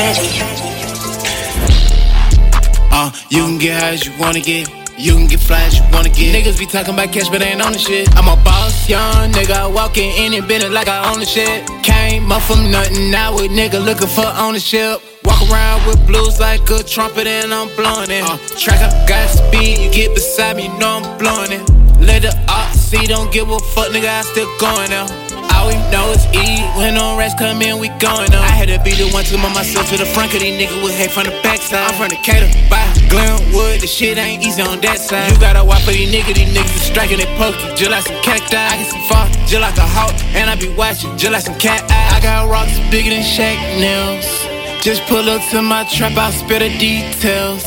Freddy. You can get high as you wanna get. You can get fly as you wanna get. Niggas be talking about cash, but ain't on the shit. I'm a boss, young nigga, walking in and bending like I own the shit. Came up from nothing, now with nigga looking for ownership. Walk around with blues like a trumpet and I'm blowing it. Track up, got speed, you get beside me, you know I'm blowing it. Let the ops see, don't give a fuck, nigga, I still going out. All we know is eat, when no rest come in, we going up. I had to be the one to move myself to the front, cause these niggas would hate from the backside. I'm from the Cater, by Glenwood, the shit ain't easy on that side. You gotta watch for these niggas is striking, they poke you, just like some cacti. I get some far, just like a hawk, and I be watching, just like some cat eye. I got rocks bigger than Shaq nails, just pull up to my trap, I'll spare the details.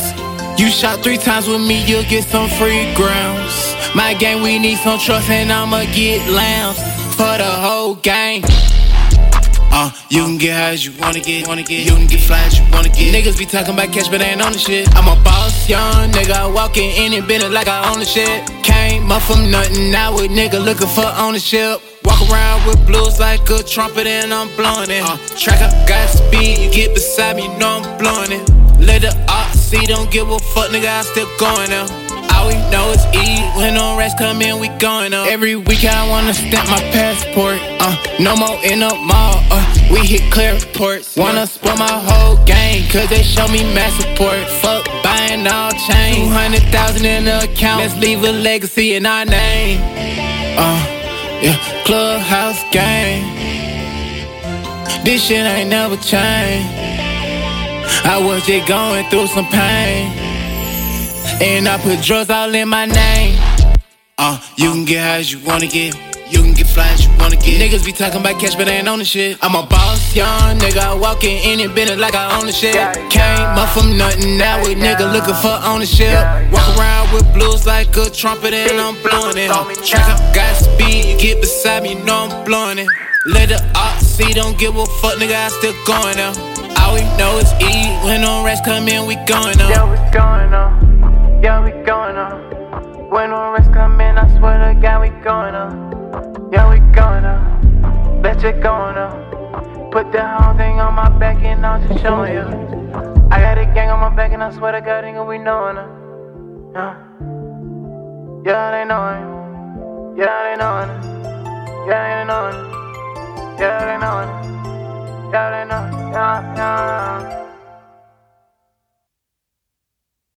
You shot 3 times with me, you'll get some free grounds. My gang, we need some trust, and I'ma get lambs for the whole gang. You can get high as you wanna get, You can get fly as you wanna get. Niggas be talking about cash, but ain't on the shit. I'm a boss, young nigga, walking in and bending like I own the shit. Came up from nothing, now with nigga looking for ownership. Walk around with blues like a trumpet and I'm blowing it. Track up, got speed, you get beside me, you know I'm blowing it. Let the ops see, don't give a fuck, nigga, I still going out. All we know is eat, when no rest come in, we going up. Every week I wanna stamp my passport, no more in the mall, we hit clear reports. Wanna spoil my whole gang, cause they show me mass support. Fuck buying all chains, 200,000 in the account, let's leave a legacy in our name. Yeah, clubhouse gang, this shit ain't never changed. I was just going through some pain, and I put drugs all in my name. You can get high as you wanna get. You can get fly as you wanna get. Niggas be talking about cash, but ain't on the shit. I'm a boss, young nigga, walking in and bending like I own the shit. Came up from nothing, now with nigga looking for ownership. Walk around with blues like a trumpet and I'm blowing it. Track up, got speed, get beside me, you know I'm blowing it. Let the ops see, don't give a fuck, nigga, I still going out. All we know is eat, when no rest come in, we going up. Yeah, we going up. Yeah, we going up. When no rest come in, I swear to God, we going up. Yeah, we going up. Bet you going up. Put the whole thing on my back and I'm just showing you. I got a gang on my back and I swear to God, nigga, we knowin' it. Yeah, they knowin'. Yeah, they knowin'. Yeah, they knowin'. Yeah, they knowin'. Yeah, they knowin'. Yeah, they knowin'. Yeah, yeah.